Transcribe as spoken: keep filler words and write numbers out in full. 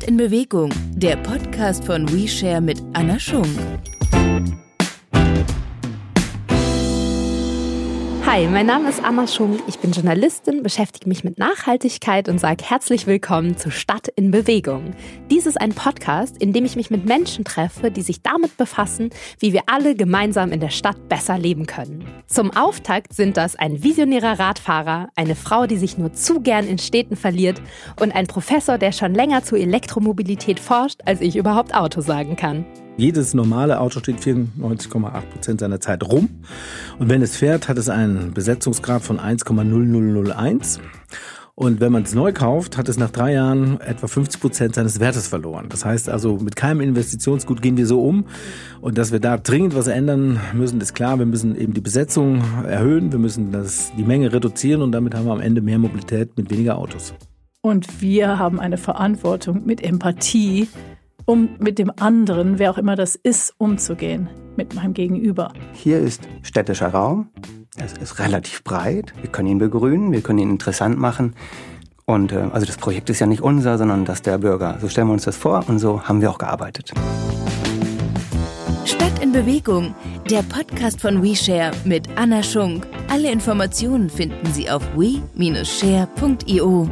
Stadt in Bewegung, der Podcast von WeShare mit Anna Schunck. Hi, mein Name ist Anna Schunck, ich bin Journalistin, beschäftige mich mit Nachhaltigkeit und sage herzlich willkommen zu Stadt in Bewegung. Dies ist ein Podcast, in dem ich mich mit Menschen treffe, die sich damit befassen, wie wir alle gemeinsam in der Stadt besser leben können. Zum Auftakt sind das ein visionärer Radfahrer, eine Frau, die sich nur zu gern in Städten verliert und ein Professor, der schon länger zur Elektromobilität forscht, als ich überhaupt Auto sagen kann. Jedes normale Auto steht vierundneunzig Komma acht Prozent seiner Zeit rum. Und wenn es fährt, hat es einen Besetzungsgrad von eins Komma null null null eins. Und wenn man es neu kauft, hat es nach drei Jahren etwa fünfzig Prozent seines Wertes verloren. Das heißt also, mit keinem Investitionsgut gehen wir so um. Und dass wir da dringend was ändern müssen, ist klar. Wir müssen eben die Besetzung erhöhen. Wir müssen das, die Menge reduzieren. Und damit haben wir am Ende mehr Mobilität mit weniger Autos. Und wir haben eine Verantwortung mit Empathie, um mit dem anderen, wer auch immer das ist, umzugehen, mit meinem Gegenüber. Hier ist städtischer Raum, es ist relativ breit, wir können ihn begrünen, wir können ihn interessant machen. Und äh, also das Projekt ist ja nicht unser, sondern das der Bürger. So stellen wir uns das vor und so haben wir auch gearbeitet. Stadt in Bewegung, der Podcast von WeShare mit Anna Schunck. Alle Informationen finden Sie auf we Bindestrich share Punkt i o.